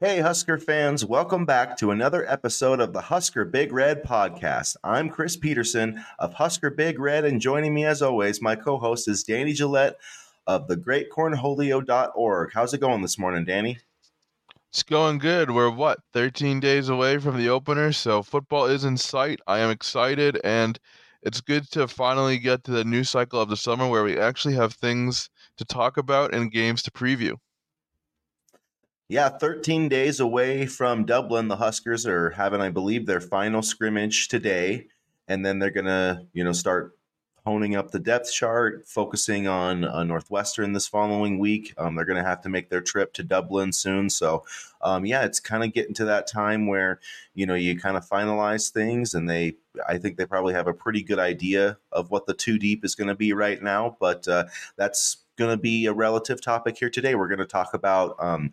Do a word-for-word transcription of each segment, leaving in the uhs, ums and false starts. Hey, Husker fans, welcome back to another episode of the Husker Big Red podcast. I'm Chris Peterson of Husker Big Red, and joining me as always, my co-host is Danny Gillette of the great cornholio dot org. How's it going this morning, Danny? It's going good. We're, what, thirteen days away from the opener, so football is in sight. I am excited, and it's good to finally get to the news cycle of the summer where we actually have things to talk about and games to preview. Yeah, thirteen days away from Dublin, the Huskers are having, I believe, their final scrimmage today, and then they're going to, you know, start honing up the depth chart, focusing on uh, Northwestern this following week. Um, they're going to have to make their trip to Dublin soon, so um, yeah, it's kind of getting to that time where, you know, you kind of finalize things, and they, I think they probably have a pretty good idea of what the two deep is going to be right now, but uh, that's going to be a relative topic here today. We're going to talk about um,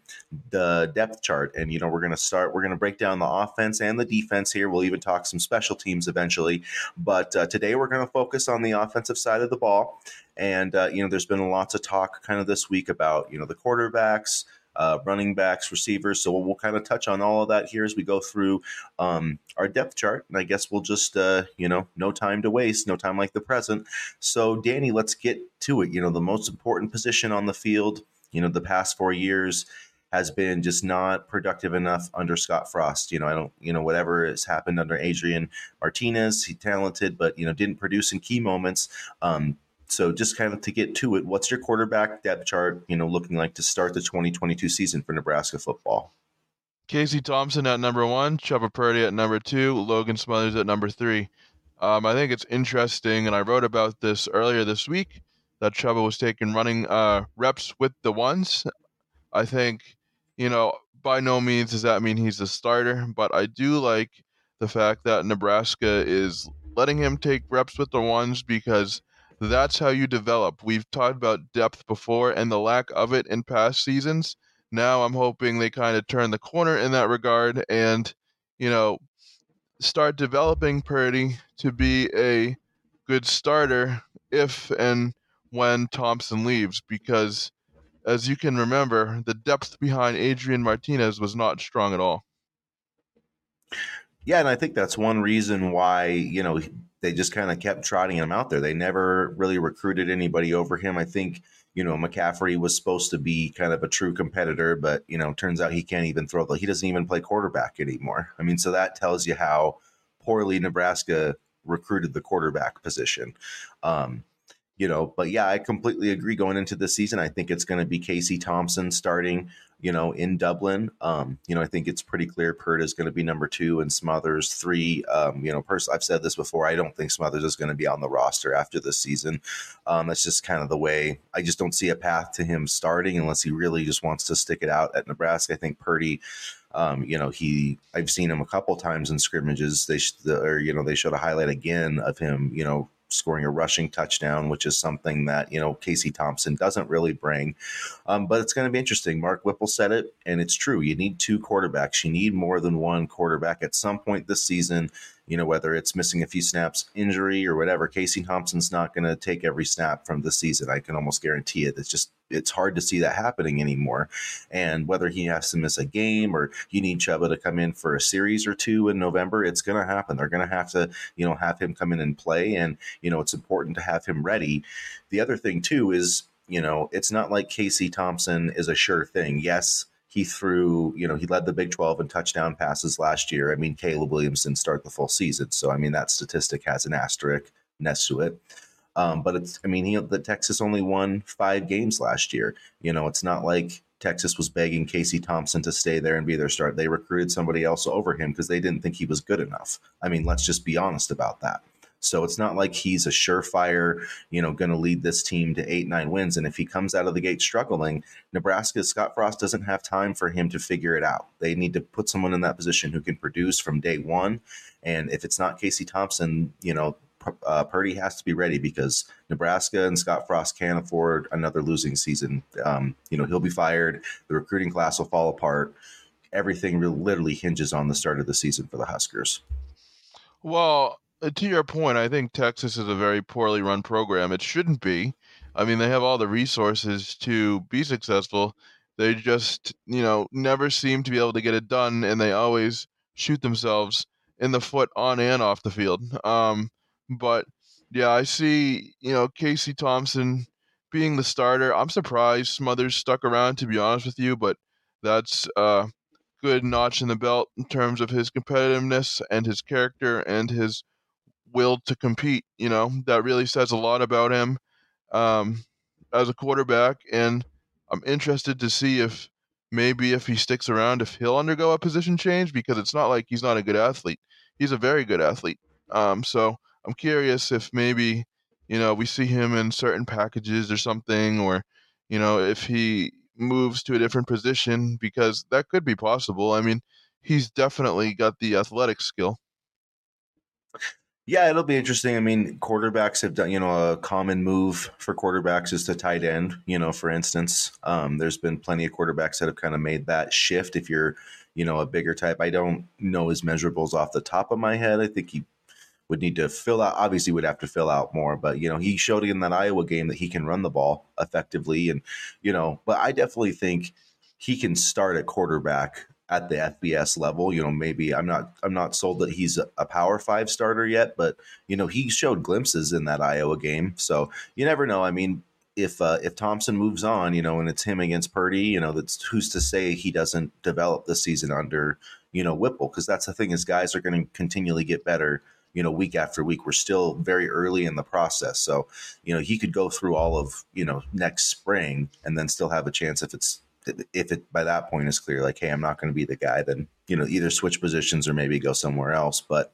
the depth chart, and you know we're going to start. We're going to break down the offense and the defense here. We'll even talk some special teams eventually, but uh, today we're going to focus on the offensive side of the ball. And uh, you know, there's been lots of talk kind of this week about you know the quarterbacks, uh, running backs, receivers. So we'll, we'll kind of touch on all of that here as we go through um, our depth chart. And I guess we'll just uh, you know no time to waste, no time like the present. So Danny, let's get to it. You know, the most important position on the field, you know, the past four years has been just not productive enough under Scott Frost. You know, I don't, you know, whatever has happened under Adrian Martinez, he's talented, but, you know, didn't produce in key moments. Um, so just kind of to get to it, what's your quarterback depth chart, you know, looking like to start the twenty twenty-two season for Nebraska football? Casey Thompson at number one, Chubba Purdy at number two, Logan Smothers at number three. Um, I think it's interesting, and I wrote about this earlier this week, that Chubba was taking running uh, reps with the ones. I think, you know, by no means does that mean he's a starter, but I do like the fact that Nebraska is letting him take reps with the ones because that's how you develop. We've talked about depth before and the lack of it in past seasons. Now I'm hoping they kind of turn the corner in that regard and, you know, start developing Purdy to be a good starter if and when Thompson leaves, because as you can remember, the depth behind Adrian Martinez was not strong at all. Yeah, and I think that's one reason why, you know, they just kind of kept trotting him out there. They never really recruited anybody over him. I think, you know, McCaffrey was supposed to be kind of a true competitor, but, you know, turns out he can't even throw the, he doesn't even play quarterback anymore. I mean, so that tells you how poorly Nebraska recruited the quarterback position. Um, You know, but yeah, I completely agree going into this season. I think it's going to be Casey Thompson starting, you know, in Dublin. Um, you know, I think it's pretty clear Purdy is going to be number two and Smothers three. Um, you know, pers- I've said this before. I don't think Smothers is going to be on the roster after this season. Um, that's just kind of the way. I just don't see a path to him starting unless he really just wants to stick it out at Nebraska. I think Purdy, Um, you know, he, I've seen him a couple times in scrimmages. They, sh- the, or, you know, they showed a highlight again of him, you know, scoring a rushing touchdown, which is something that, you know, Casey Thompson doesn't really bring. Um, but it's going to be interesting. Mark Whipple said it, and it's true. You need two quarterbacks. You need more than one quarterback at some point this season, you know, whether it's missing a few snaps, injury or whatever. Casey Thompson's not going to take every snap from this season. I can almost guarantee it. It's just, it's hard to see that happening anymore. And whether he has to miss a game or you need Chubba to come in for a series or two in November, it's going to happen. They're going to have to, you know, have him come in and play. And, you know, it's important to have him ready. The other thing too is, you know, it's not like Casey Thompson is a sure thing. Yes, he threw, you know, he led the Big twelve in touchdown passes last year. I mean, Caleb Williams didn't start the full season. So, I mean, that statistic has an asterisk next to it. Um, but it's, I mean, he, the Texas only won five games last year. You know, it's not like Texas was begging Casey Thompson to stay there and be their start. They recruited somebody else over him because they didn't think he was good enough. I mean, let's just be honest about that. So it's not like he's a surefire, you know, going to lead this team to eight, nine wins. And if he comes out of the gate struggling, Nebraska, Scott Frost doesn't have time for him to figure it out. They need to put someone in that position who can produce from day one. And if it's not Casey Thompson, you know, Uh, Purdy has to be ready because Nebraska and Scott Frost can't afford another losing season. Um, you know, he'll be fired. The recruiting class will fall apart. Everything really, literally hinges on the start of the season for the Huskers. Well, to your point, I think Texas is a very poorly run program. It shouldn't be. I mean, they have all the resources to be successful, They just, you know, never seem to be able to get it done, and they always shoot themselves in the foot on and off the field. Um, but, yeah, I see, you know, Casey Thompson being the starter. I'm surprised Smothers stuck around, to be honest with you, but that's a good notch in the belt in terms of his competitiveness and his character and his will to compete. You know, that really says a lot about him um, as a quarterback, and I'm interested to see if maybe if he sticks around, if he'll undergo a position change, because it's not like he's not a good athlete. He's a very good athlete. Um, so I'm curious if maybe, you know, we see him in certain packages or something, or, you know, if he moves to a different position, because that could be possible. I mean, he's definitely got the athletic skill. Yeah, it'll be interesting. I mean, quarterbacks have done, you know, a common move for quarterbacks is to tight end, you know, for instance. Um, there's been plenty of quarterbacks that have kind of made that shift if you're, you know, a bigger type. I don't know his measurables off the top of my head. I think he would need to fill out, obviously would have to fill out more, but, you know, he showed in that Iowa game that he can run the ball effectively. And, you know, but I definitely think he can start at quarterback at the F B S level. You know, maybe I'm not, I'm not sold that he's a power five starter yet, but, you know, he showed glimpses in that Iowa game. So you never know. I mean, if, uh, if Thompson moves on, you know, and it's him against Purdy, you know, that's who's to say he doesn't develop this season under, you know, Whipple. Cause that's the thing is guys are going to continually get better, you know, week after week. We're still very early in the process. So, you know, he could go through all of, you know, next spring and then still have a chance if it's, if it by that point is clear, like, hey, I'm not going to be the guy, then, you know, either switch positions or maybe go somewhere else. But,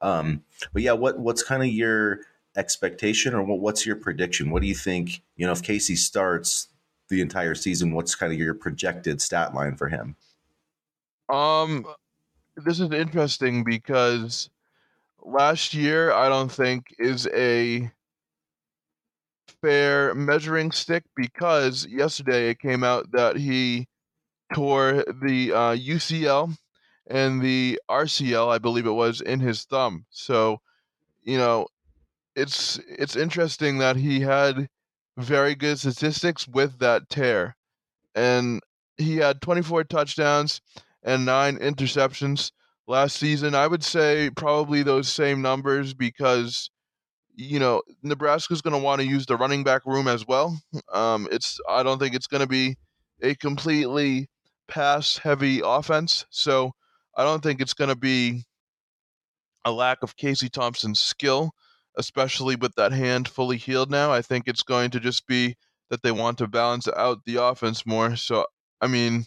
um, but yeah, what, what's kind of your expectation or what, what's your prediction? What do you think, you know, if Casey starts the entire season, what's kind of your projected stat line for him? Um, this is interesting because last year, I don't think is a fair measuring stick, because yesterday it came out that he tore the uh, U C L and the R C L, I believe it was, in his thumb. So, you know, it's it's interesting that he had very good statistics with that tear, and he had twenty-four touchdowns and nine interceptions last season. I would say probably those same numbers, because, you know, Nebraska's going to want to use the running back room as well. Um, it's I don't think it's going to be a completely pass-heavy offense, so I don't think it's going to be a lack of Casey Thompson's skill, especially with that hand fully healed now. I think it's going to just be that they want to balance out the offense more. So, I mean,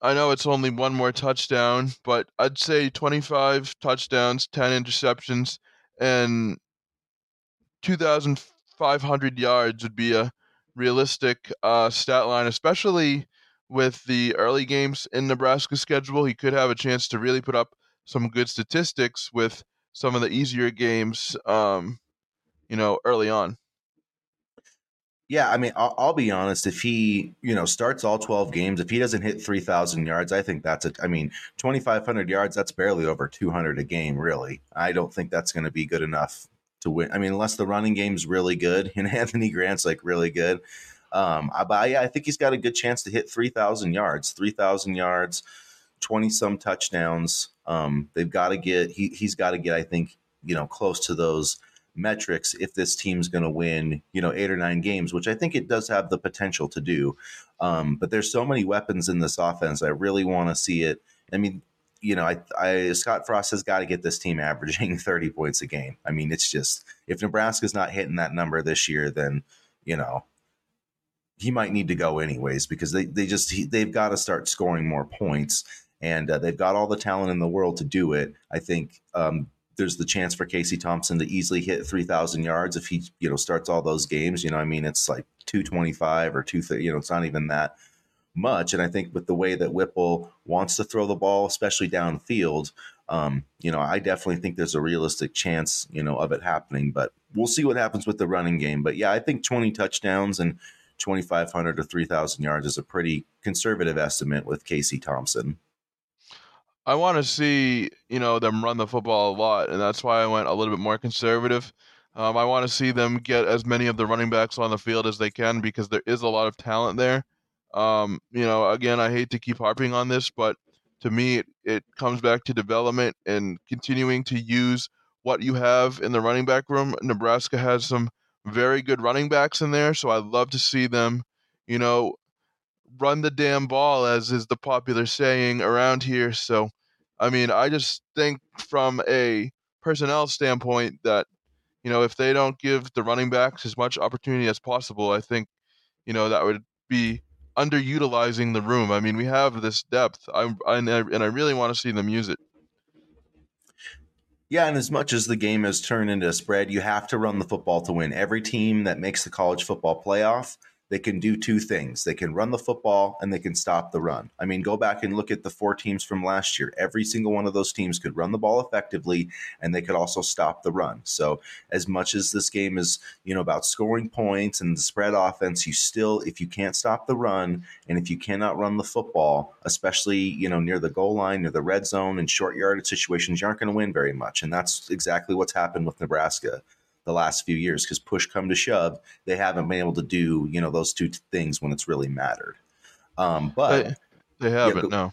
I know it's only one more touchdown, but I'd say twenty-five touchdowns, ten interceptions, and two thousand five hundred yards would be a realistic uh, stat line, especially with the early games in Nebraska's schedule. He could have a chance to really put up some good statistics with some of the easier games, um, you know, early on. Yeah, I mean, I'll, I'll be honest. If he, you know, starts all twelve games, if he doesn't hit three thousand yards, I think that's a, I mean, twenty-five hundred yards, that's barely over two hundred a game, really. I don't think that's going to be good enough to win. I mean, unless the running game's really good and Anthony Grant's like really good. Um, I, but yeah, I think he's got a good chance to hit three thousand yards, three thousand yards, twenty some touchdowns. Um, they've got to get, he, he's got to get, I think, you know, close to those metrics if this team's going to win, you know, eight or nine games, which I think it does have the potential to do. Um, but there's so many weapons in this offense. I really want to see it. I mean, you know, I, I Scott Frost has got to get this team averaging thirty points a game. I mean, it's just, if Nebraska's not hitting that number this year, then, you know, he might need to go anyways, because they, they just, he, they've got to start scoring more points, and uh, they've got all the talent in the world to do it. I think, um, there's the chance for Casey Thompson to easily hit three thousand yards if he, you know, starts all those games. You know, I mean, it's like two twenty-five or two thirty, you know, it's not even that much. And I think with the way that Whipple wants to throw the ball, especially downfield, um, you know, I definitely think there's a realistic chance, you know, of it happening, but we'll see what happens with the running game. But yeah, I think twenty touchdowns and twenty-five hundred to three thousand yards is a pretty conservative estimate with Casey Thompson. I want to see, you know, them run the football a lot, and that's why I went a little bit more conservative. Um, I want to see them get as many of the running backs on the field as they can, because there is a lot of talent there. Um, you know, again, I hate to keep harping on this, but to me, it, it comes back to development and continuing to use what you have in the running back room. Nebraska has some very good running backs in there, so I'd love to see them, you know, run the damn ball, as is the popular saying around here. So, I mean, I just think from a personnel standpoint that, you know, if they don't give the running backs as much opportunity as possible, I think, you know, that would be underutilizing the room. I mean, we have this depth, I, I and I really want to see them use it. Yeah, and as much as the game has turned into a spread, you have to run the football to win. Every team that makes the college football playoff, they can do two things. They can run the football and they can stop the run. I mean, go back and look at the four teams from last year. Every single one of those teams could run the ball effectively and they could also stop the run. So as much as this game is, you know, about scoring points and the spread offense, you still, if you can't stop the run and if you cannot run the football, especially, you know, near the goal line, near the red zone and short yardage situations, you aren't going to win very much. And that's exactly what's happened with Nebraska the last few years, because push come to shove, they haven't been able to do, you know, those two t- things when it's really mattered. Um, but they, they haven't, yeah, but, no.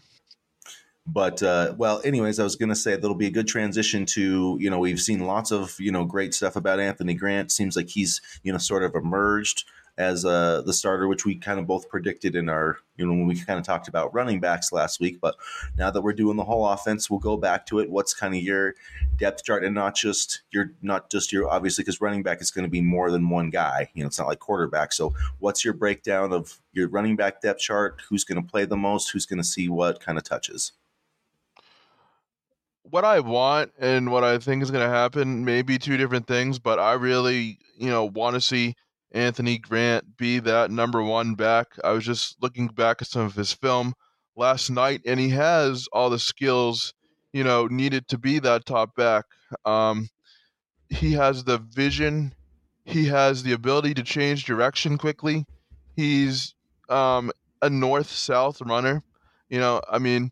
But, uh, well, anyways, I was going to say that'll be a good transition to, you know, we've seen lots of, you know, great stuff about Anthony Grant. Seems like he's, you know, sort of emerged as uh, the starter, which we kind of both predicted in our, you know, when we kind of talked about running backs last week. But now that we're doing the whole offense, we'll go back to it. What's kind of your depth chart, and not just your, not just your, obviously, because running back is going to be more than one guy. You know, it's not like quarterback. So what's your breakdown of your running back depth chart? Who's going to play the most? Who's going to see what kind of touches? What I want and what I think is going to happen may be two different things, but I really, you know, want to see Anthony Grant be that number one back. I was just looking back at some of his film last night, and he has all the skills, you know, needed to be that top back. Um, he has the vision. He has the ability to change direction quickly. He's um, a north-south runner. You know, I mean,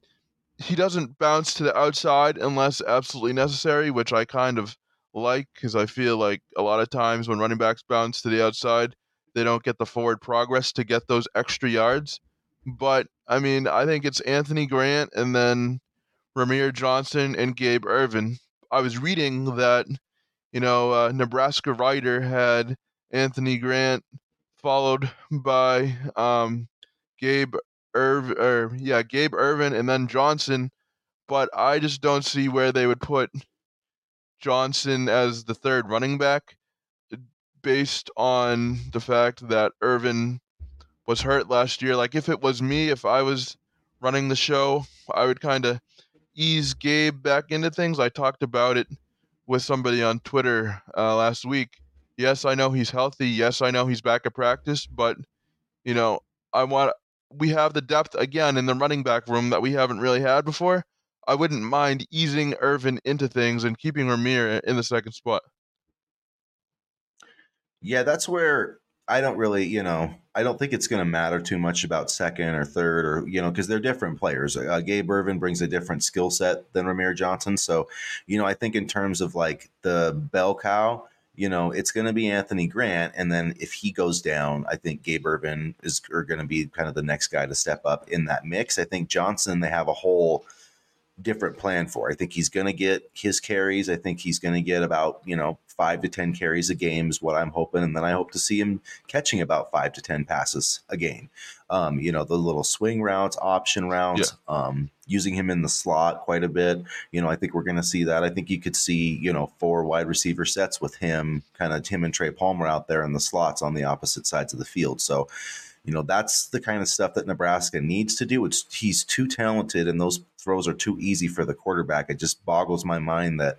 he doesn't bounce to the outside unless absolutely necessary, which I kind of like, because I feel like a lot of times when running backs bounce to the outside, they don't get the forward progress to get those extra yards. But, I mean, I think it's Anthony Grant and then Ramir Johnson and Gabe Ervin. I was reading that, you know, uh, Nebraska writer had Anthony Grant followed by um, Gabe Erv, or yeah, Gabe Ervin and then Johnson, but I just don't see where they would put Johnson as the third running back based on the fact that Ervin was hurt last year. Like, if it was me, if I was running the show, I would kind of ease Gabe back into things. I talked about it with somebody on Twitter uh, last week. Yes, I know he's healthy. Yes, I know he's back at practice, but, you know, I want, we have the depth again in the running back room that we haven't really had before. I wouldn't mind easing Ervin into things and keeping Ramir in the second spot. Yeah, that's where I don't really, you know, I don't think it's going to matter too much about second or third or, you know, because they're different players. Uh, Gabe Ervin brings a different skill set than Ramir Johnson. So, you know, I think in terms of like the bell cow, you know, it's going to be Anthony Grant. And then if he goes down, I think Gabe Ervin is are going to be kind of the next guy to step up in that mix. I think Johnson, they have a whole different plan for. I think he's going to get his carries. I think he's going to get about, you know, five to ten carries a game is what I'm hoping. And then I hope to see him catching about five to ten passes a game. Um, you know, the little swing routes, option routes, yeah. um, using him in the slot quite a bit. You know, I think we're going to see that. I think you could see, you know, four wide receiver sets with him, kind of him and Trey Palmer out there in the slots on the opposite sides of the field. So, you know, that's the kind of stuff that Nebraska needs to do. It's, he's too talented, and those throws are too easy for the quarterback. It just boggles my mind that,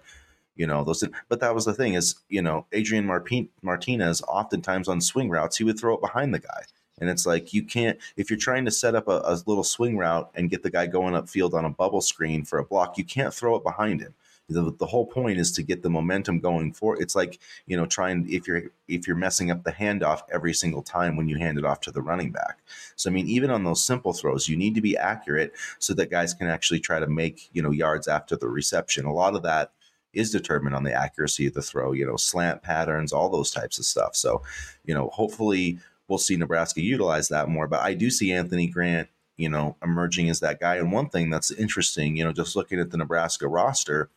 you know, those. But that was the thing is, you know, Adrian Martinez, oftentimes on swing routes, he would throw it behind the guy. And it's like, you can't, if you're trying to set up a, a little swing route and get the guy going upfield on a bubble screen for a block, you can't throw it behind him. The, the whole point is to get the momentum going for it's like, you know, trying if you're if you're messing up the handoff every single time when you hand it off to the running back. So, I mean, even on those simple throws, you need to be accurate so that guys can actually try to make, you know, yards after the reception. A lot of that is determined on the accuracy of the throw, you know, slant patterns, all those types of stuff. So, you know, hopefully we'll see Nebraska utilize that more. But I do see Anthony Grant, you know, emerging as that guy. And one thing that's interesting, you know, just looking at the Nebraska roster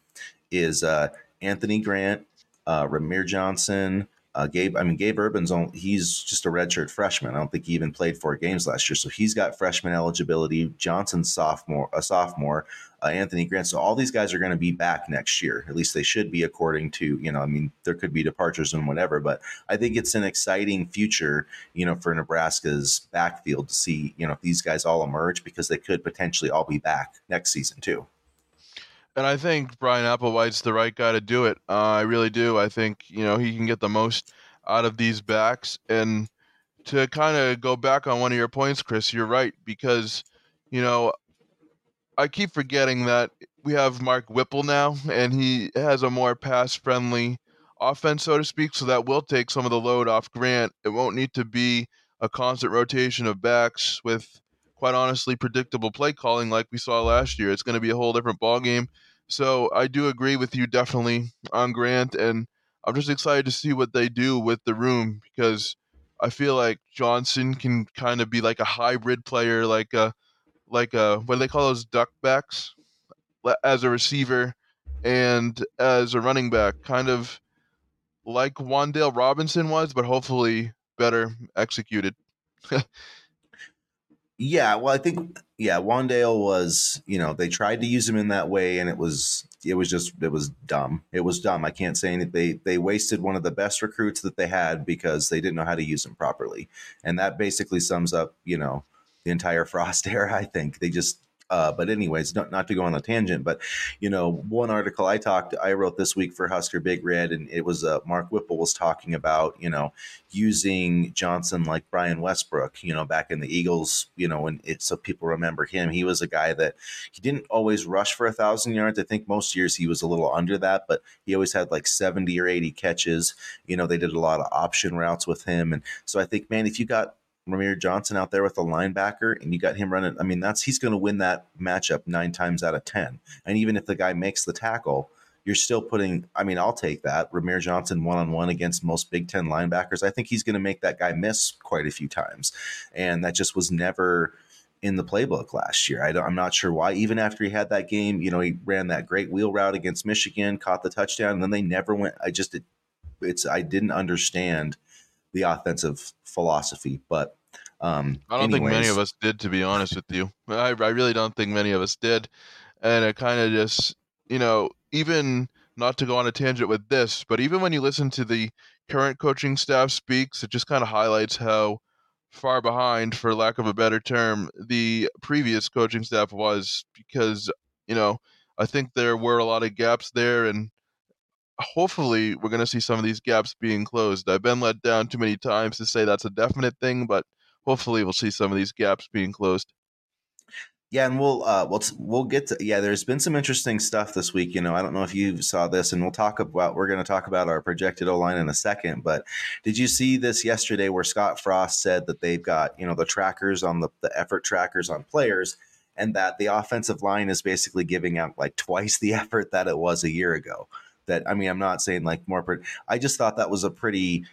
is uh, Anthony Grant, uh, Ramir Johnson, uh, Gabe. I mean, Gabe Ervin's on, he's just a redshirt freshman. I don't think he even played four games last year. So he's got freshman eligibility. Johnson's sophomore, a sophomore, uh, Anthony Grant. So all these guys are going to be back next year. At least they should be, according to, you know, I mean, there could be departures and whatever, but I think it's an exciting future, you know, for Nebraska's backfield to see, you know, if these guys all emerge, because they could potentially all be back next season too. And I think Brian Applewhite's the right guy to do it. Uh, I really do. I think, you know, he can get the most out of these backs. And to kind of go back on one of your points, Chris, you're right, because, you know, I keep forgetting that we have Mark Whipple now, and he has a more pass-friendly offense, so to speak, so that will take some of the load off Grant. It won't need to be a constant rotation of backs with, quite honestly, predictable play calling like we saw last year. It's going to be a whole different ballgame. So I do agree with you definitely on Grant, and I'm just excited to see what they do with the room, because I feel like Johnson can kind of be like a hybrid player, like a, like a, what do they call those, duck backs, as a receiver and as a running back, kind of like Wandale Robinson was, but hopefully better executed. Yeah, well, I think, yeah, Wandale was, you know, they tried to use him in that way, and it was, it was just, it was dumb. It was dumb. I can't say anything. They, they wasted one of the best recruits that they had because they didn't know how to use him properly. And that basically sums up, you know, the entire Frost era, I think. They just, uh, but anyways, not, not to go on a tangent, but, you know, one article I talked, I wrote this week for Husker Big Red, and it was uh, Mark Whipple was talking about, you know, using Johnson like Brian Westbrook, you know, back in the Eagles, you know, and it's so people remember him. He was a guy that he didn't always rush for a thousand yards. I think most years he was a little under that, but he always had like seventy or eighty catches. You know, they did a lot of option routes with him. And so I think, man, if you got Ramir Johnson out there with a linebacker and you got him running, I mean, that's, he's going to win that matchup nine times out of ten. And even if the guy makes the tackle, you're still putting, I mean, I'll take that. Ramir Johnson one-on-one against most Big Ten linebackers, I think he's going to make that guy miss quite a few times. And that just was never in the playbook last year. I don't, I'm not sure why, even after he had that game, you know, he ran that great wheel route against Michigan, caught the touchdown, and then they never went. I just, it, it's, I didn't understand the offensive philosophy, but um, I don't anyways. think many of us did, to be honest with you. I, I really don't think many of us did. And it kind of just, you know, even not to go on a tangent with this, but even when you listen to the current coaching staff speaks, it just kind of highlights how far behind, for lack of a better term, the previous coaching staff was, because, you know, I think there were a lot of gaps there, and hopefully we're going to see some of these gaps being closed. I've been let down too many times to say that's a definite thing, but hopefully we'll see some of these gaps being closed. Yeah, and we'll uh, we'll we'll get to, yeah, there's been some interesting stuff this week. You know, I don't know if you saw this, and we'll talk about, we're going to talk about our projected O-line in a second, but did you see this yesterday where Scott Frost said that they've got, you know, the trackers on the, the effort trackers on players, and that the offensive line is basically giving out like twice the effort that it was a year ago? That, I mean, I'm not saying like more, but I just thought that was a pretty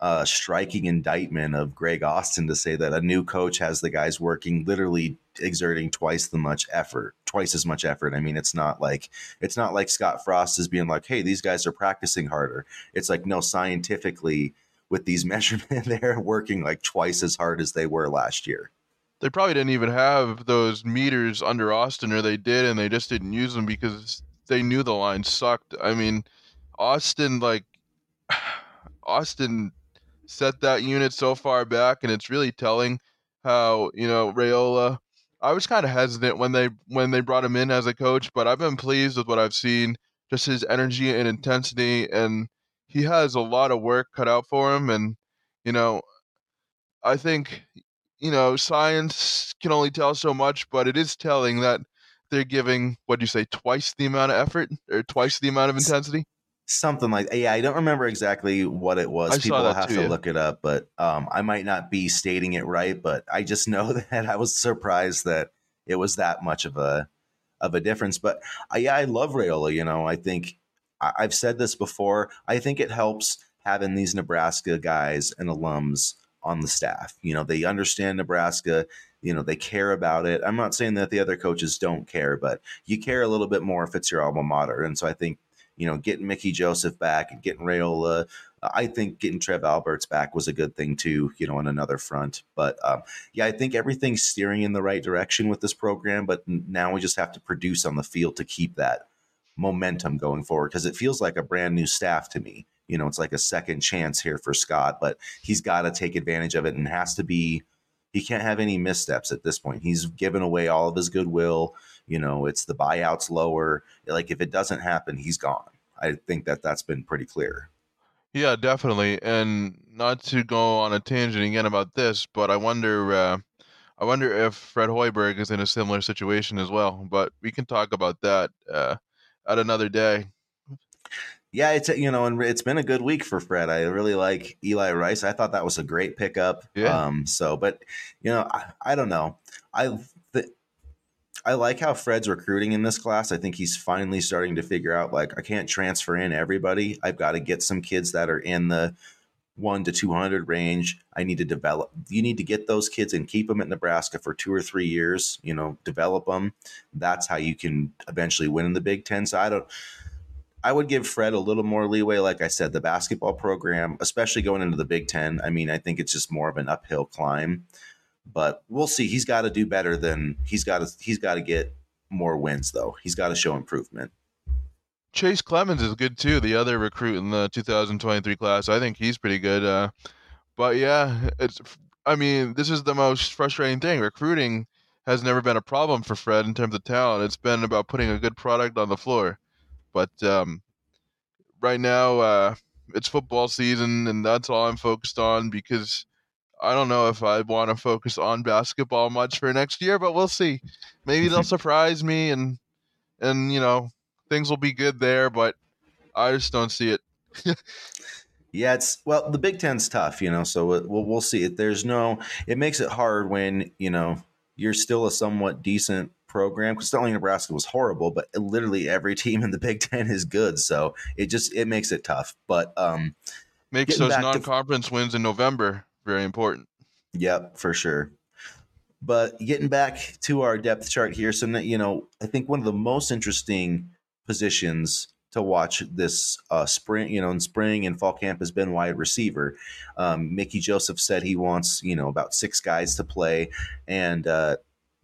uh, striking indictment of Greg Austin to say that a new coach has the guys working, literally exerting twice the much effort, twice as much effort. I mean, it's not like, it's not like Scott Frost is being like, hey, these guys are practicing harder. It's like, no, scientifically with these measurements, they're working like twice as hard as they were last year. They probably didn't even have those meters under Austin, or they did, and they just didn't use them because they knew the line sucked. I mean, Austin, like, Austin set that unit so far back, and it's really telling how, you know, Raiola, I was kind of hesitant when they when they brought him in as a coach, but I've been pleased with what I've seen, just his energy and intensity, and he has a lot of work cut out for him. And, you know, I think, you know, science can only tell so much, but it is telling that they're giving, what do you say, twice the amount of effort, or twice the amount of intensity? Something like, yeah, I don't remember exactly what it was. I People will have too, to yeah. look it up, but um, I might not be stating it right, but I just know that I was surprised that it was that much of a of a difference. But I, yeah, I love Raiola. You know, I think I, I've said this before. I think it helps having these Nebraska guys and alums on the staff. You know, they understand Nebraska. You know, they care about it. I'm not saying that the other coaches don't care, but you care a little bit more if it's your alma mater. And so I think, you know, getting Mickey Joseph back and getting Raiola, I think getting Trev Alberts back was a good thing too, you know, on another front. But um, yeah, I think everything's steering in the right direction with this program, but now we just have to produce on the field to keep that momentum going forward, because it feels like a brand new staff to me. You know, it's like a second chance here for Scott, but he's got to take advantage of it and has to be, he can't have any missteps at this point. He's given away all of his goodwill. You know, it's the buyouts lower. Like if it doesn't happen, he's gone. I think that that's been pretty clear. Yeah, definitely. And not to go on a tangent again about this, but I wonder, uh, I wonder if Fred Hoiberg is in a similar situation as well, but we can talk about that uh, at another day. Yeah, it's, you know, and it's been a good week for Fred. I really like Eli Rice. I thought that was a great pickup. Yeah. Um, so, but you know, I, I don't know. I, th- I like how Fred's recruiting in this class. I think he's finally starting to figure out, like, I can't transfer in everybody. I've got to get some kids that are in the one to two hundred range. I need to develop. You need to get those kids and keep them at Nebraska for two or three years, you know, develop them. That's how you can eventually win in the Big Ten. So I don't, I would give Fred a little more leeway. Like I said, the basketball program, especially going into the Big Ten. I mean, I think it's just more of an uphill climb, but we'll see. He's got to do better than he's got to, he's got to get more wins though. He's got to show improvement. Chase Clemens is good too. The other recruit in the two thousand twenty-three class. I think he's pretty good. Uh, but yeah, it's, I mean, this is the most frustrating thing. Recruiting has never been a problem for Fred in terms of talent. It's been about putting a good product on the floor. But um, right now, uh, it's football season, and that's all I'm focused on, because I don't know if I want to focus on basketball much for next year, but we'll see. Maybe they'll surprise me, and, and you know, things will be good there, but I just don't see it. Yeah, it's, well, the Big Ten's tough, you know, so we'll, we'll see. There's no, it makes it hard when, you know, you're still a somewhat decent program, because not only Nebraska was horrible, but literally every team in the Big Ten is good. So it just, it makes it tough. But um, makes those non-conference to, wins in November very important. Yep, for sure. But getting back to our depth chart here, so you know, I think one of the most interesting positions to watch this uh, spring, you know, in spring and fall camp has been wide receiver. Um, Mickey Joseph said he wants, you know, about six guys to play, and uh,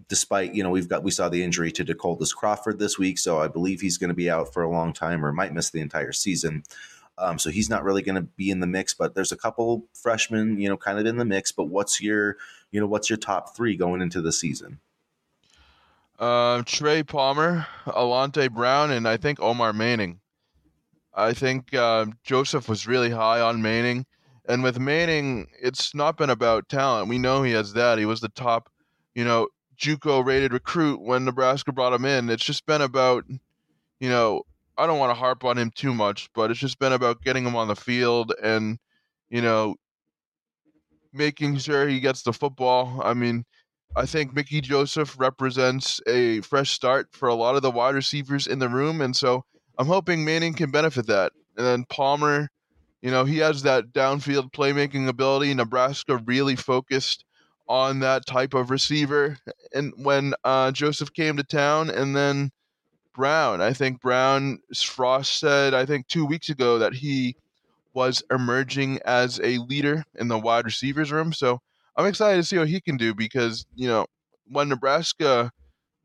despite, you know, we've got, we saw the injury to DeColdis Crawford this week. So I believe he's going to be out for a long time, or might miss the entire season. Um, so he's not really going to be in the mix, but there's a couple freshmen, you know, kind of in the mix. But what's your, you know, what's your top three going into the season? Uh, Trey Palmer, Alante Brown, and I think Omar Manning. I think uh, Joseph was really high on Manning. And with Manning, it's not been about talent. We know he has that. He was the top, you know, JUCO rated recruit when Nebraska brought him in. It's just been about, you know, I don't want to harp on him too much, but it's just been about getting him on the field and, you know, making sure he gets the football. I mean, I think Mickey Joseph represents a fresh start for a lot of the wide receivers in the room. And so I'm hoping Manning can benefit that. And then Palmer, you know, he has that downfield playmaking ability. Nebraska really focused on that type of receiver. And when uh, Joseph came to town, and then Brown, I think Brown, Frost said, I think two weeks ago, that he was emerging as a leader in the wide receivers room. So I'm excited to see what he can do, because, you know, when Nebraska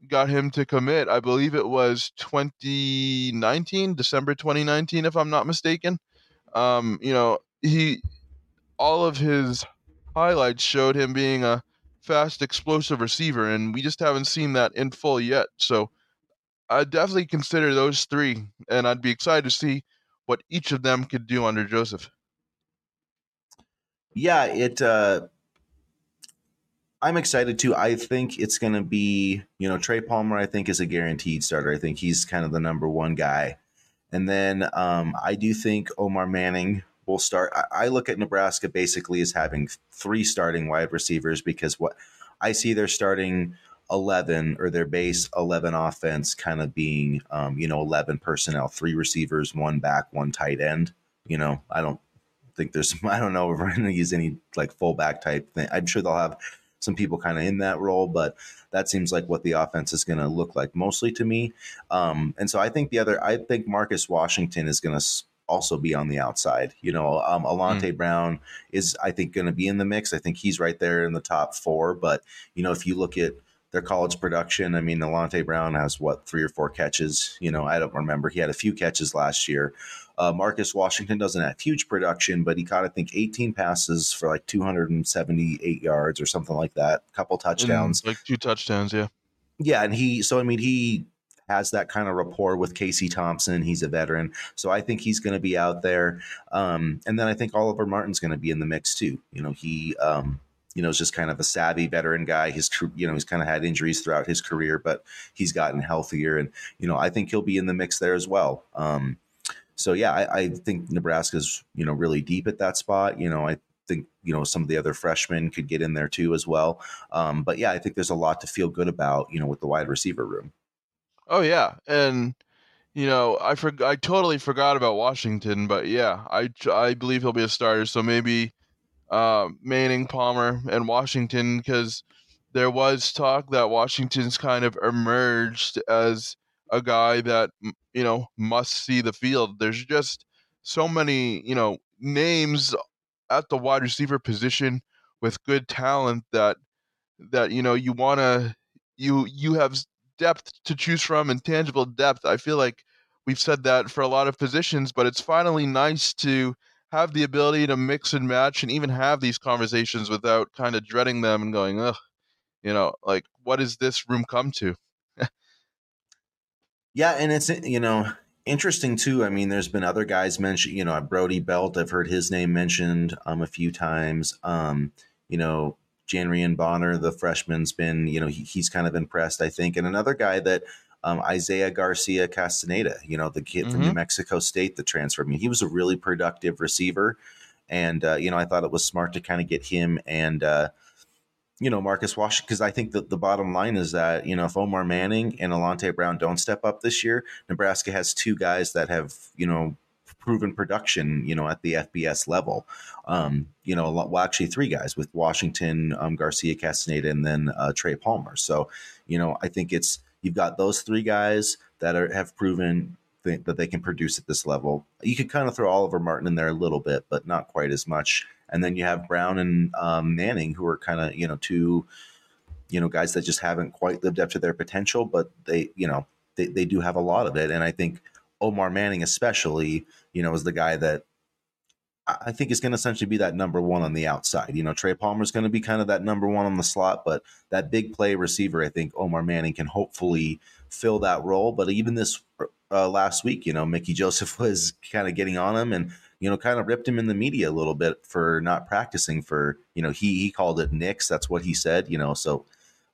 got him to commit, I believe it was twenty nineteen, December twenty nineteen, if I'm not mistaken. Um, you know, he, all of his highlights showed him being a fast, explosive receiver, and we just haven't seen that in full yet. So I definitely consider those three, and I'd be excited to see what each of them could do under Joseph. Yeah, it, uh, I'm excited too. I think it's going to be, you know, Trey Palmer, I think, is a guaranteed starter. I think he's kind of the number one guy. And then um, I do think Omar Manning will start. I, I look at Nebraska basically as having three starting wide receivers, because what I see their starting eleven, or their base eleven offense, kind of being, um, you know, eleven personnel, three receivers, one back, one tight end. You know, I don't, think there's some, I don't know if we're going to use any like fullback type thing. I'm sure they'll have some people kind of in that role, but that seems like what the offense is going to look like mostly to me. Um, and so I think the other, I think Marcus Washington is going to also be on the outside. You know, um, Alante mm. Brown is, I think, going to be in the mix. I think he's right there in the top four. But, you know, if you look at their college production, I mean, Alante Brown has, what, three or four catches? You know, I don't remember. He had a few catches last year. Uh, Marcus Washington doesn't have huge production, but he caught, I think, eighteen passes for like two hundred seventy-eight yards or something like that. A couple touchdowns. Mm, like two touchdowns, yeah. Yeah, and he – so, I mean, he – has that kind of rapport with Casey Thompson. He's a veteran. So I think he's going to be out there. Um, and then I think Oliver Martin's going to be in the mix too. You know, he, um, you know, is just kind of a savvy veteran guy. His, you know, he's kind of had injuries throughout his career, but he's gotten healthier. And, you know, I think he'll be in the mix there as well. Um, so, yeah, I, I think Nebraska's, you know, really deep at that spot. You know, I think, you know, some of the other freshmen could get in there too as well. Um, but, yeah, I think there's a lot to feel good about, you know, with the wide receiver room. Oh yeah, and you know I for, I totally forgot about Washington, but yeah, I I believe he'll be a starter. So maybe uh, Manning, Palmer, and Washington, because there was talk that Washington's kind of emerged as a guy that you know must see the field. There's just so many you know names at the wide receiver position with good talent that that you know you wanna you you have. depth to choose from and tangible depth. I feel like we've said that for a lot of positions, but it's finally nice to have the ability to mix and match and even have these conversations without kind of dreading them and going, ugh, you know, like what does this room come to? Yeah. And it's, you know, interesting too. I mean, there's been other guys mentioned, you know, Brody Belt, I've heard his name mentioned um, a few times, um, you know, Janrian Bonner, the freshman's been, you know, he, he's kind of impressed, I think. And another guy that um, Isaiah Garcia Castaneda, you know, the kid mm-hmm. from New Mexico State, the transfer. I mean, he was a really productive receiver. And, uh, you know, I thought it was smart to kind of get him and, uh, you know, Marcus Washington, because I think that the bottom line is that, you know, if Omar Manning and Alante Brown don't step up this year, Nebraska has two guys that have, you know, proven production, you know, at the F B S level, um, you know, well, actually three guys with Washington, um, Garcia Castaneda, and then uh, Trey Palmer. So, you know, I think it's, you've got those three guys that are, have proven th- that they can produce at this level. You could kind of throw Oliver Martin in there a little bit, but not quite as much. And then you have Brown and um, Manning, who are kind of, you know, two, you know, guys that just haven't quite lived up to their potential, but they, you know, they, they do have a lot of it. And I think Omar Manning especially, you know, is the guy that I think is going to essentially be that number one on the outside. You know, Trey Palmer is going to be kind of that number one on the slot, but that big play receiver, I think Omar Manning can hopefully fill that role. But even this uh, last week, you know, Mickey Joseph was kind of getting on him and, you know, kind of ripped him in the media a little bit for not practicing for, you know, he, he called it nicks. That's what he said, you know, so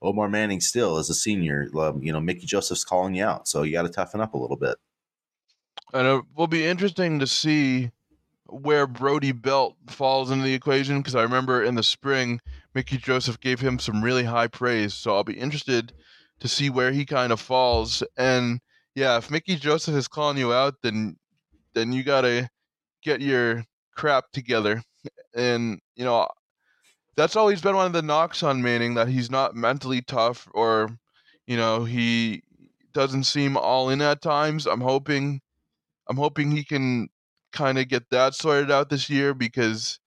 Omar Manning still is a senior, you know, Mickey Joseph's calling you out. So you got to toughen up a little bit. And it will be interesting to see where Brody Belt falls into the equation, because I remember in the spring, Mickey Joseph gave him some really high praise. So I'll be interested to see where he kind of falls. And, yeah, if Mickey Joseph is calling you out, then then you got to get your crap together. And, you know, that's always been one of the knocks on Manning, that he's not mentally tough or, you know, he doesn't seem all in at times. I'm hoping... I'm hoping he can kind of get that sorted out this year, because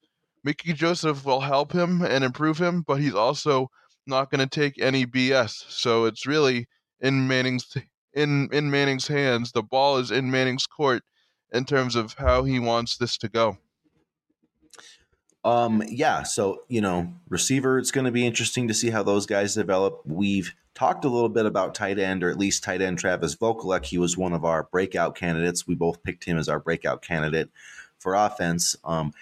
Mickey Joseph will help him and improve him, but he's also not going to take any B S. So it's really in Manning's in in Manning's hands. The ball is in Manning's court in terms of how he wants this to go. Um, yeah, so, you know, receiver, it's going to be interesting to see how those guys develop. We've talked a little bit about tight end, or at least tight end Travis Vokolek. He was one of our breakout candidates. We both picked him as our breakout candidate for offense. Um,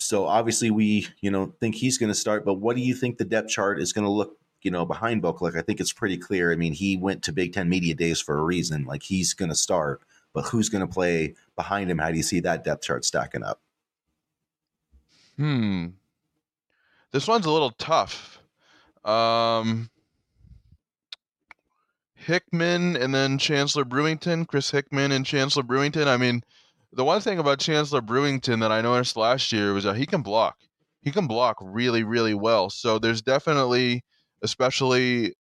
so obviously we, you know, think he's going to start, but what do you think the depth chart is going to look, you know, behind Vokolek? I think it's pretty clear. I mean, he went to Big Ten Media Days for a reason. Like, he's going to start, but who's going to play behind him? How do you see that depth chart stacking up? Hmm. This one's a little tough. Um, Hickman and then Chancellor Brewington, Chris Hickman and Chancellor Brewington. I mean, the one thing about Chancellor Brewington that I noticed last year was that he can block. He can block really, really well. So there's definitely, especially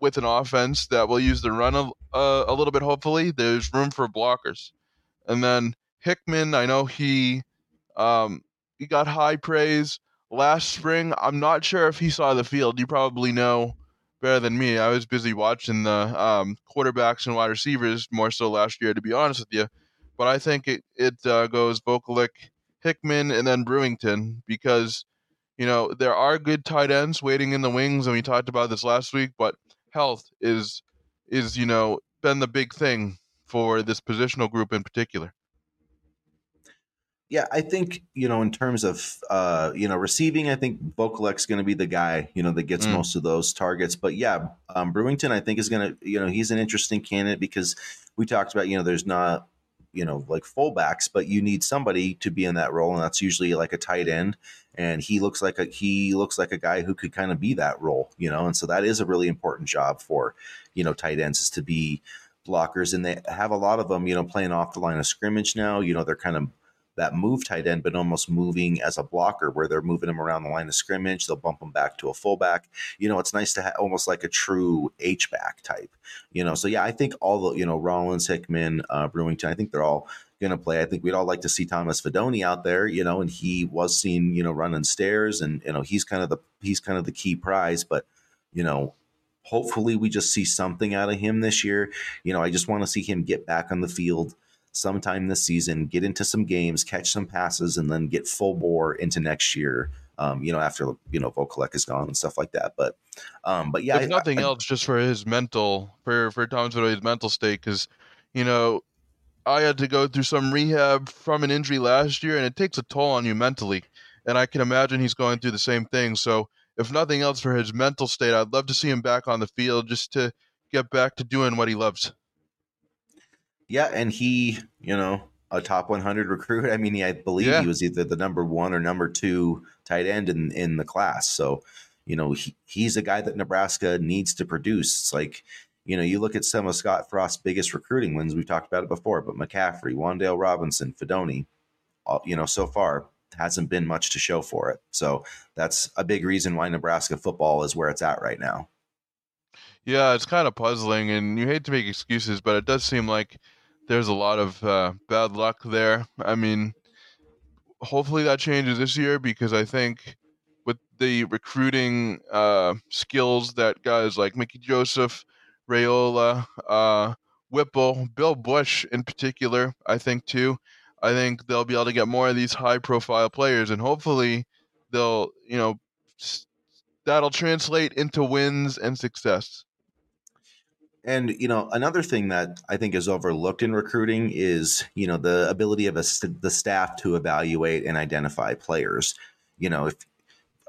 with an offense that will use the run a, uh, a little bit, hopefully, there's room for blockers. And then Hickman, I know he um, he got high praise last spring. I'm not sure if he saw the field. You probably know better than me. I was busy watching the um, quarterbacks and wide receivers more so last year, to be honest with you. But I think it, it uh, goes Vokolek, Hickman, and then Brewington because, you know, there are good tight ends waiting in the wings, and we talked about this last week, but health is, is you know, been the big thing for this positional group in particular. Yeah, I think, you know, in terms of, uh, you know, receiving, I think Vokolek's going to be the guy, you know, that gets mm. most of those targets. But, yeah, um, Brewington, I think, is going to, you know, he's an interesting candidate because we talked about, you know, there's not, you know, like fullbacks, but you need somebody to be in that role. And that's usually like a tight end. And he looks like a, he looks like a guy who could kind of be that role, you know? And so that is a really important job for, you know, tight ends is to be blockers. And they have a lot of them, you know, playing off the line of scrimmage now, you know, they're kind of that move tight end, but almost moving as a blocker where they're moving them around the line of scrimmage. They'll bump them back to a fullback. You know, it's nice to have almost like a true H-back type, you know? So yeah, I think all the, you know, Rollins, Hickman, uh, Brewington, I think they're all going to play. I think we'd all like to see Thomas Fedoni out there, you know, and he was seen, you know, running stairs and, you know, he's kind of the, he's kind of the key prize, but you know, hopefully we just see something out of him this year. You know, I just want to see him get back on the field sometime this season, get into some games, catch some passes, and then get full bore into next year, um, you know, after, you know, Vokolek is gone and stuff like that. But, um, but yeah. If nothing I, else, I, just for his mental, for, for Thomas Fedoni's mental state, because, you know, I had to go through some rehab from an injury last year, and it takes a toll on you mentally. And I can imagine he's going through the same thing. So if nothing else for his mental state, I'd love to see him back on the field just to get back to doing what he loves. Yeah, and he, you know, a top one hundred recruit. I mean, he, I believe yeah. he was either the number one or number two tight end in, in the class. So, you know, he, he's a guy that Nebraska needs to produce. It's like, you know, you look at some of Scott Frost's biggest recruiting wins. We've talked about it before, but McCaffrey, Wandale Robinson, Fedoni, all, you know, so far hasn't been much to show for it. So that's a big reason why Nebraska football is where it's at right now. Yeah, it's kind of puzzling, and you hate to make excuses, but it does seem like there's a lot of uh, bad luck there. I mean, hopefully that changes this year because I think with the recruiting uh, skills that guys like Mickey Joseph, Raiola, uh, Whipple, Bill Bush in particular, I think too, I think they'll be able to get more of these high-profile players, and hopefully they'll, you know, that'll translate into wins and success. And, you know, another thing that I think is overlooked in recruiting is, you know, the ability of a st- the staff to evaluate and identify players. You know, if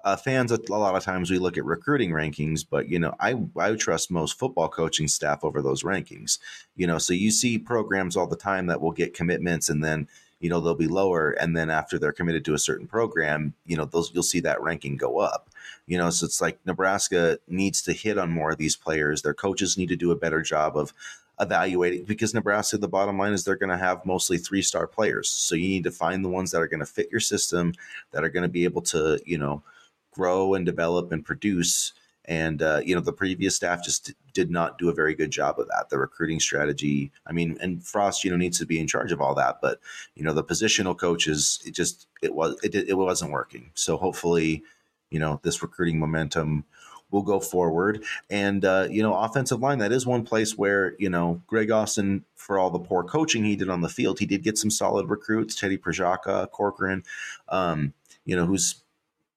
uh, fans, a lot of times we look at recruiting rankings, but, you know, I, I trust most football coaching staff over those rankings. You know, so you see programs all the time that will get commitments and then, you know, they'll be lower. And then after they're committed to a certain program, you know, those you'll see that ranking go up. You know, so it's like Nebraska needs to hit on more of these players. Their coaches need to do a better job of evaluating because Nebraska, the bottom line is they're going to have mostly three-star players. So you need to find the ones that are going to fit your system, that are going to be able to, you know, grow and develop and produce. And, uh, you know, the previous staff just did not do a very good job of that. The recruiting strategy, I mean, and Frost, you know, needs to be in charge of all that. But, you know, the positional coaches, it just it was it, it wasn't working. So hopefully, you know, this recruiting momentum will go forward. And, uh, you know, offensive line, that is one place where, you know, Greg Austin, for all the poor coaching he did on the field, he did get some solid recruits, Teddy Prochazka, Corcoran, um, you know, who's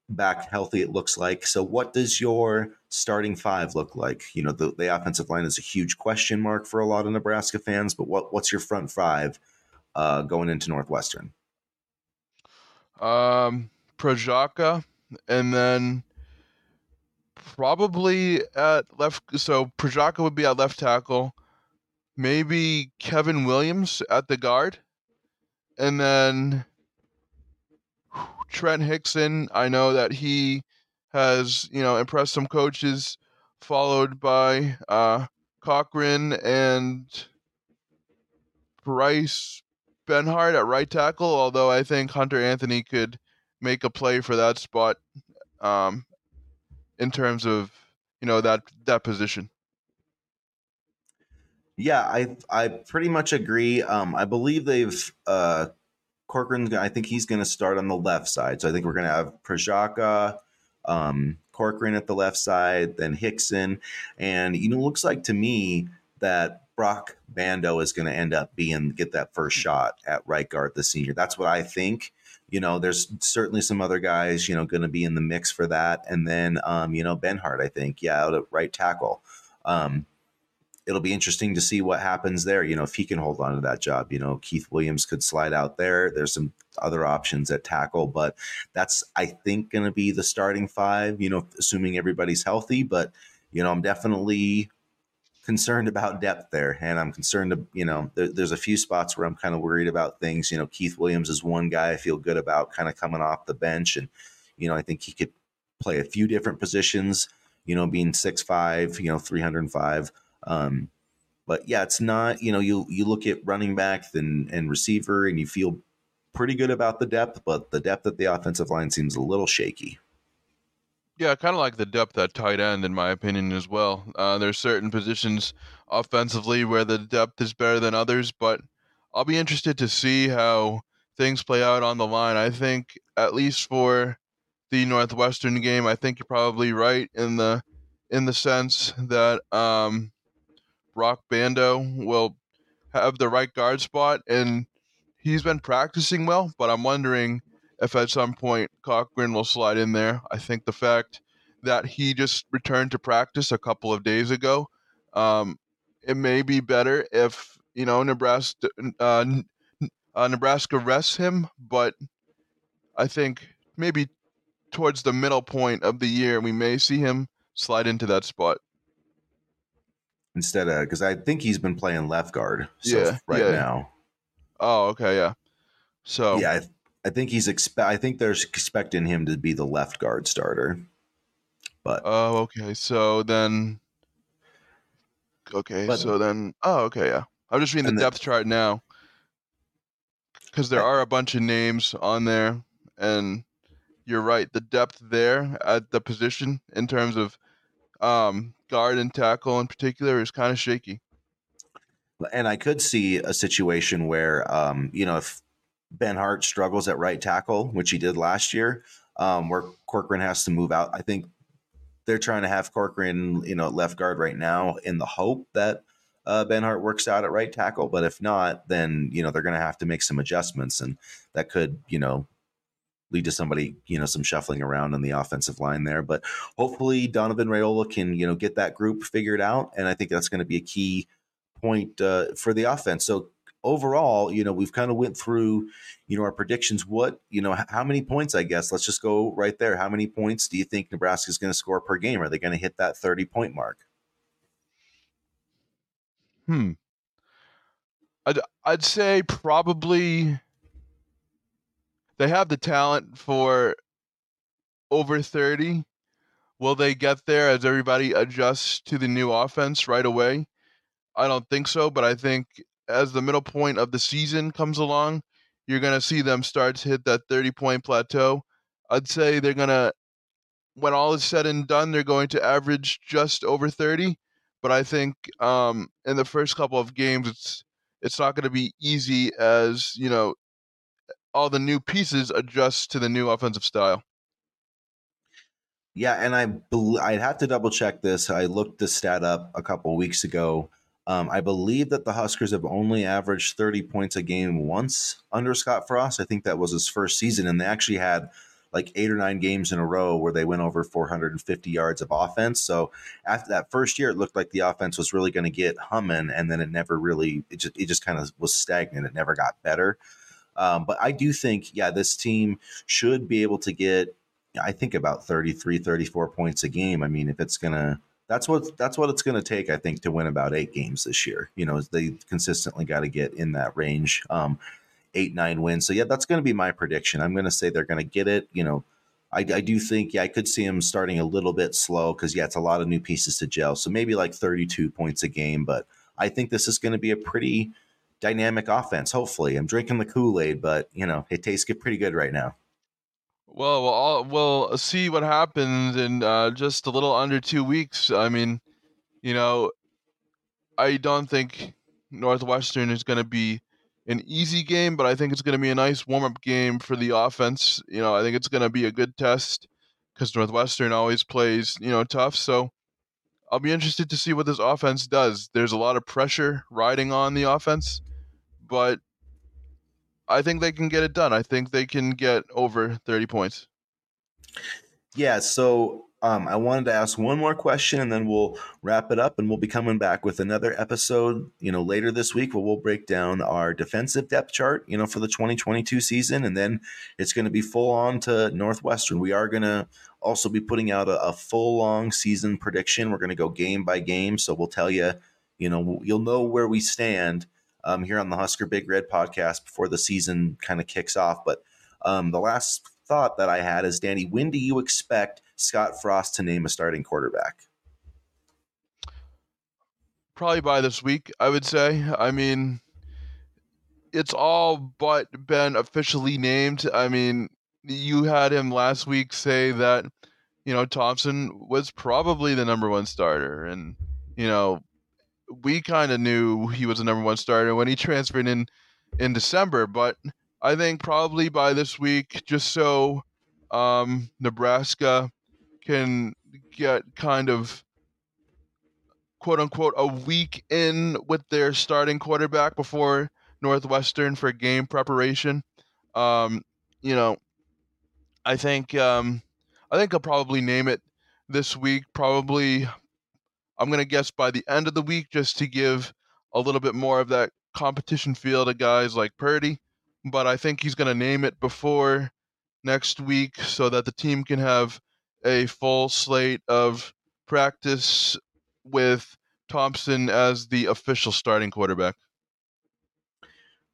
back healthy, it looks like. So what does your starting five look like? You know, the, the offensive line is a huge question mark for a lot of Nebraska fans, but what what's your front five uh, going into Northwestern? Um, Prochazka. And then probably at left, so Prochazka would be at left tackle, maybe Kevin Williams at the guard, and then Trent Hickson. I know that he has, you know, impressed some coaches, followed by uh, Corcoran and Bryce Benhart at right tackle, although I think Hunter Anthony could make a play for that spot um, in terms of, you know, that that position. Yeah, I I pretty much agree. Um, I believe they've uh, Corcoran. I think he's going to start on the left side. So I think we're going to have Prochazka, um, Corcoran at the left side, then Hickson, and you know, looks like to me that Brock Bando is going to end up being get that first shot at right guard, the senior. That's what I think. You know, there's certainly some other guys, you know, going to be in the mix for that, and then um, you know, Benhart, I think, yeah, out at right tackle. Um, It'll be interesting to see what happens there. You know, if he can hold on to that job, you know, Keith Williams could slide out there. There's some other options at tackle, but that's, I think, going to be the starting five, you know, assuming everybody's healthy. But, you know, I'm definitely concerned about depth there. And I'm concerned, you know, there, there's a few spots where I'm kind of worried about things. You know, Keith Williams is one guy I feel good about kind of coming off the bench. And, you know, I think he could play a few different positions, you know, being six five, you know, three hundred five. Um, but yeah, it's not, you know, you, you look at running back and, and receiver and you feel pretty good about the depth, but the depth at the offensive line seems a little shaky. Yeah. I kind of like the depth at tight end, in my opinion, as well. Uh, there's certain positions offensively where the depth is better than others, but I'll be interested to see how things play out on the line. I think at least for the Northwestern game, I think you're probably right in the, in the sense that, um, Brock Bando will have the right guard spot, and he's been practicing well, but I'm wondering if at some point Corcoran will slide in there. I think the fact that he just returned to practice a couple of days ago, um, it may be better if, you know, Nebraska, uh, uh, Nebraska rests him, but I think maybe towards the middle point of the year, we may see him slide into that spot. Instead of, because I think he's been playing left guard so yeah, right yeah. now. Oh, okay, yeah. So yeah, I, th- I think he's expect. I think they're expecting him to be the left guard starter. But oh, okay. So then, okay. But, so then, oh, okay, yeah. I'm just reading the depth the, chart now because there I, are a bunch of names on there, and you're right. The depth there at the position in terms of, um. guard and tackle in particular is kind of shaky. And I could see a situation where, um, you know, if Benhart struggles at right tackle, which he did last year, um, where Corcoran has to move out. I think they're trying to have Corcoran, you know, left guard right now in the hope that uh, Benhart works out at right tackle. But if not, then, you know, they're going to have to make some adjustments, and that could, you know, lead to somebody, you know, some shuffling around on the offensive line there. But hopefully Donovan Raiola can, you know, get that group figured out. And I think that's going to be a key point uh, for the offense. So overall, you know, we've kind of went through, you know, our predictions. What, you know, how many points, I guess, let's just go right there. How many points do you think Nebraska is going to score per game? Are they going to hit that thirty point mark? Hmm. I'd, I'd say probably... They have the talent for over thirty. Will they get there as everybody adjusts to the new offense right away? I don't think so, but I think as the middle point of the season comes along, you're going to see them start to hit that thirty-point plateau. I'd say they're going to, when all is said and done, they're going to average just over thirty, but I think um, in the first couple of games, it's it's not going to be easy as, you know, all the new pieces adjust to the new offensive style. Yeah, and I bel- I'd have to double check this. I looked this stat up a couple weeks ago. Um, I believe that the Huskers have only averaged thirty points a game once under Scott Frost. I think that was his first season, and they actually had like eight or nine games in a row where they went over four hundred fifty yards of offense. So after that first year, it looked like the offense was really going to get humming, and then it never really – it just, it just kind of was stagnant. It never got better. Um, but I do think, yeah, this team should be able to get, I think, about thirty-three, thirty-four points a game. I mean, if it's going to, that's what, that's what it's going to take, I think, to win about eight games this year. You know, they consistently got to get in that range, um, eight, nine wins. So, yeah, that's going to be my prediction. I'm going to say they're going to get it. You know, I, I do think, yeah, I could see them starting a little bit slow because, yeah, it's a lot of new pieces to gel. So maybe like thirty-two points a game. But I think this is going to be a pretty dynamic offense. Hopefully, I'm drinking the Kool-Aid, but you know it tastes good, pretty good right now. Well, we'll, all, we'll see what happens in uh, just a little under two weeks. I mean, you know, I don't think Northwestern is going to be an easy game, but I think it's going to be a nice warm-up game for the offense. You know, I think it's going to be a good test because Northwestern always plays, you know, tough. So I'll be interested to see what this offense does. There's a lot of pressure riding on the offense, but I think they can get it done. I think they can get over thirty points. Yeah, so um, I wanted to ask one more question, and then we'll wrap it up, and we'll be coming back with another episode, you know, later this week, where we'll break down our defensive depth chart, you know, for the twenty twenty-two season, and then it's going to be full on to Northwestern. We are going to also be putting out a, a full long season prediction. We're going to go game by game, so we'll tell you, you know, you'll know where we stand Um, here on the Husker Big Red podcast before the season kind of kicks off. But um, the last thought that I had is, Danny, when do you expect Scott Frost to name a starting quarterback? Probably by this week, I would say. I mean, it's all but been officially named. I mean, you had him last week say that, you know, Thompson was probably the number one starter, and, you know, we kind of knew he was the number one starter when he transferred in, in December, but I think probably by this week, just so um, Nebraska can get kind of quote unquote a week in with their starting quarterback before Northwestern for game preparation. Um, you know, I think, um, I think I'll probably name it this week, probably. I'm going to guess by the end of the week, just to give a little bit more of that competition feel to guys like Purdy. But I think he's going to name it before next week so that the team can have a full slate of practice with Thompson as the official starting quarterback.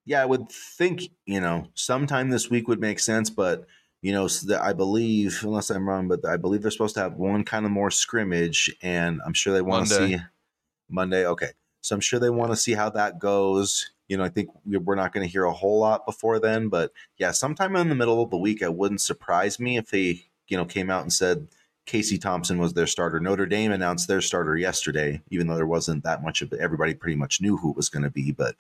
Yeah, I would think, you know, sometime this week would make sense, but you know, so that I believe, unless I'm wrong, but I believe they're supposed to have one kind of more scrimmage, and I'm sure they want to see Monday. Okay. So I'm sure they want to see how that goes. You know, I think we're not going to hear a whole lot before then, but yeah, sometime in the middle of the week, it wouldn't surprise me if they, you know, came out and said Casey Thompson was their starter. Notre Dame announced their starter yesterday, even though there wasn't that much of it. Everybody pretty much knew who it was going to be, but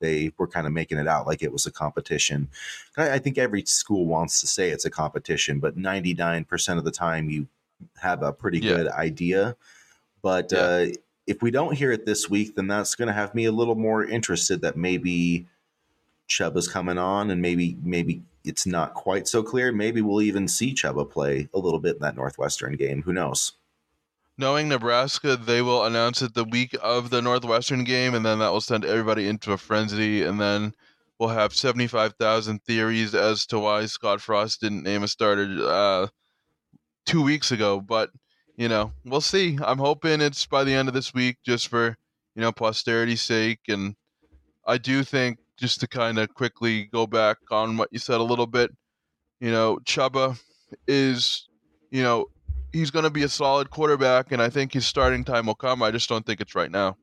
they were kind of making it out like it was a competition. I think every school wants to say it's a competition, but ninety-nine percent of the time you have a pretty yeah. good idea. But yeah. uh, if we don't hear it this week, then that's going to have me a little more interested that maybe Chubba's coming on, and maybe maybe it's not quite so clear. Maybe we'll even see Chubba play a little bit in that Northwestern game. Who knows? Knowing Nebraska, they will announce it the week of the Northwestern game, and then that will send everybody into a frenzy, and then we'll have seventy-five thousand theories as to why Scott Frost didn't name a starter uh, two weeks ago. But, you know, we'll see. I'm hoping it's by the end of this week, just for, you know, posterity's sake. And I do think, just to kind of quickly go back on what you said a little bit, you know, Chubba is, you know, he's going to be a solid quarterback, and I think his starting time will come. I just don't think it's right now.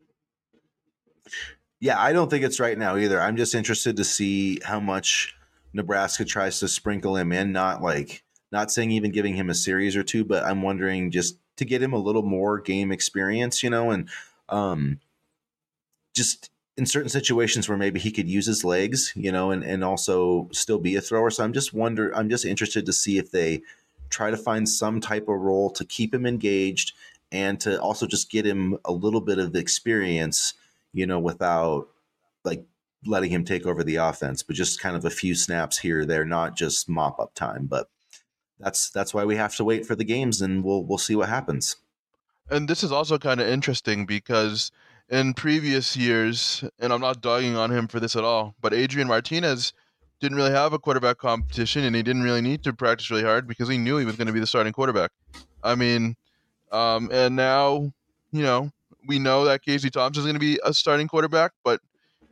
Yeah, I don't think it's right now either. I'm just interested to see how much Nebraska tries to sprinkle him in, not like not saying even giving him a series or two, but I'm wondering just to get him a little more game experience, you know, and um, just in certain situations where maybe he could use his legs, you know, and, and also still be a thrower. So I'm just wonder. I'm just interested to see if they – try to find some type of role to keep him engaged and to also just get him a little bit of experience, you know, without like letting him take over the offense, but just kind of a few snaps here or there, not just mop up time. But that's, that's why we have to wait for the games, and we'll, we'll see what happens. And this is also kind of interesting because in previous years, and I'm not dogging on him for this at all, but Adrian Martinez didn't really have a quarterback competition, and he didn't really need to practice really hard because he knew he was going to be the starting quarterback. I mean, um, and now, you know, we know that Casey Thompson is going to be a starting quarterback, but,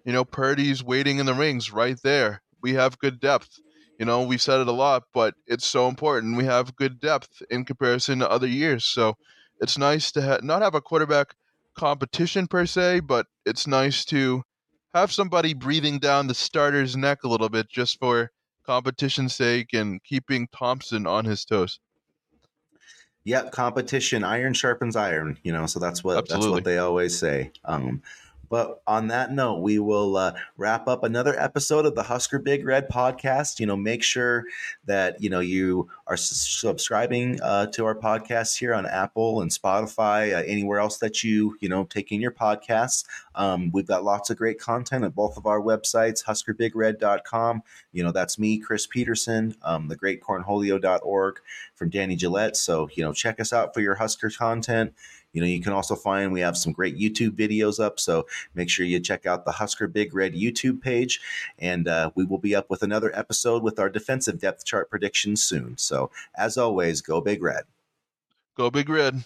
you know, Purdy's waiting in the rings right there. We have good depth. You know, we've said it a lot, but it's so important. We have good depth in comparison to other years. So it's nice to ha- not have a quarterback competition per se, but it's nice to have somebody breathing down the starter's neck a little bit just for competition's sake and keeping Thompson on his toes. Yeah, competition, iron sharpens iron, you know, so that's what Absolutely. that's what they always say. Um, but on that note, we will uh, wrap up another episode of the Husker Big Red podcast. You know, make sure that, you know, you are subscribing uh, to our podcast here on Apple and Spotify, uh, anywhere else that you, you know, take in your podcasts. Um, we've got lots of great content at both of our websites, husker big red dot com. You know, that's me, Chris Peterson, um, the great cornholio dot org from Danny Gillette. So, you know, check us out for your Husker content. You know, you can also find, we have some great YouTube videos up. So make sure you check out the Husker Big Red YouTube page. And uh, we will be up with another episode with our defensive depth chart predictions soon. So as always, go Big Red. Go Big Red.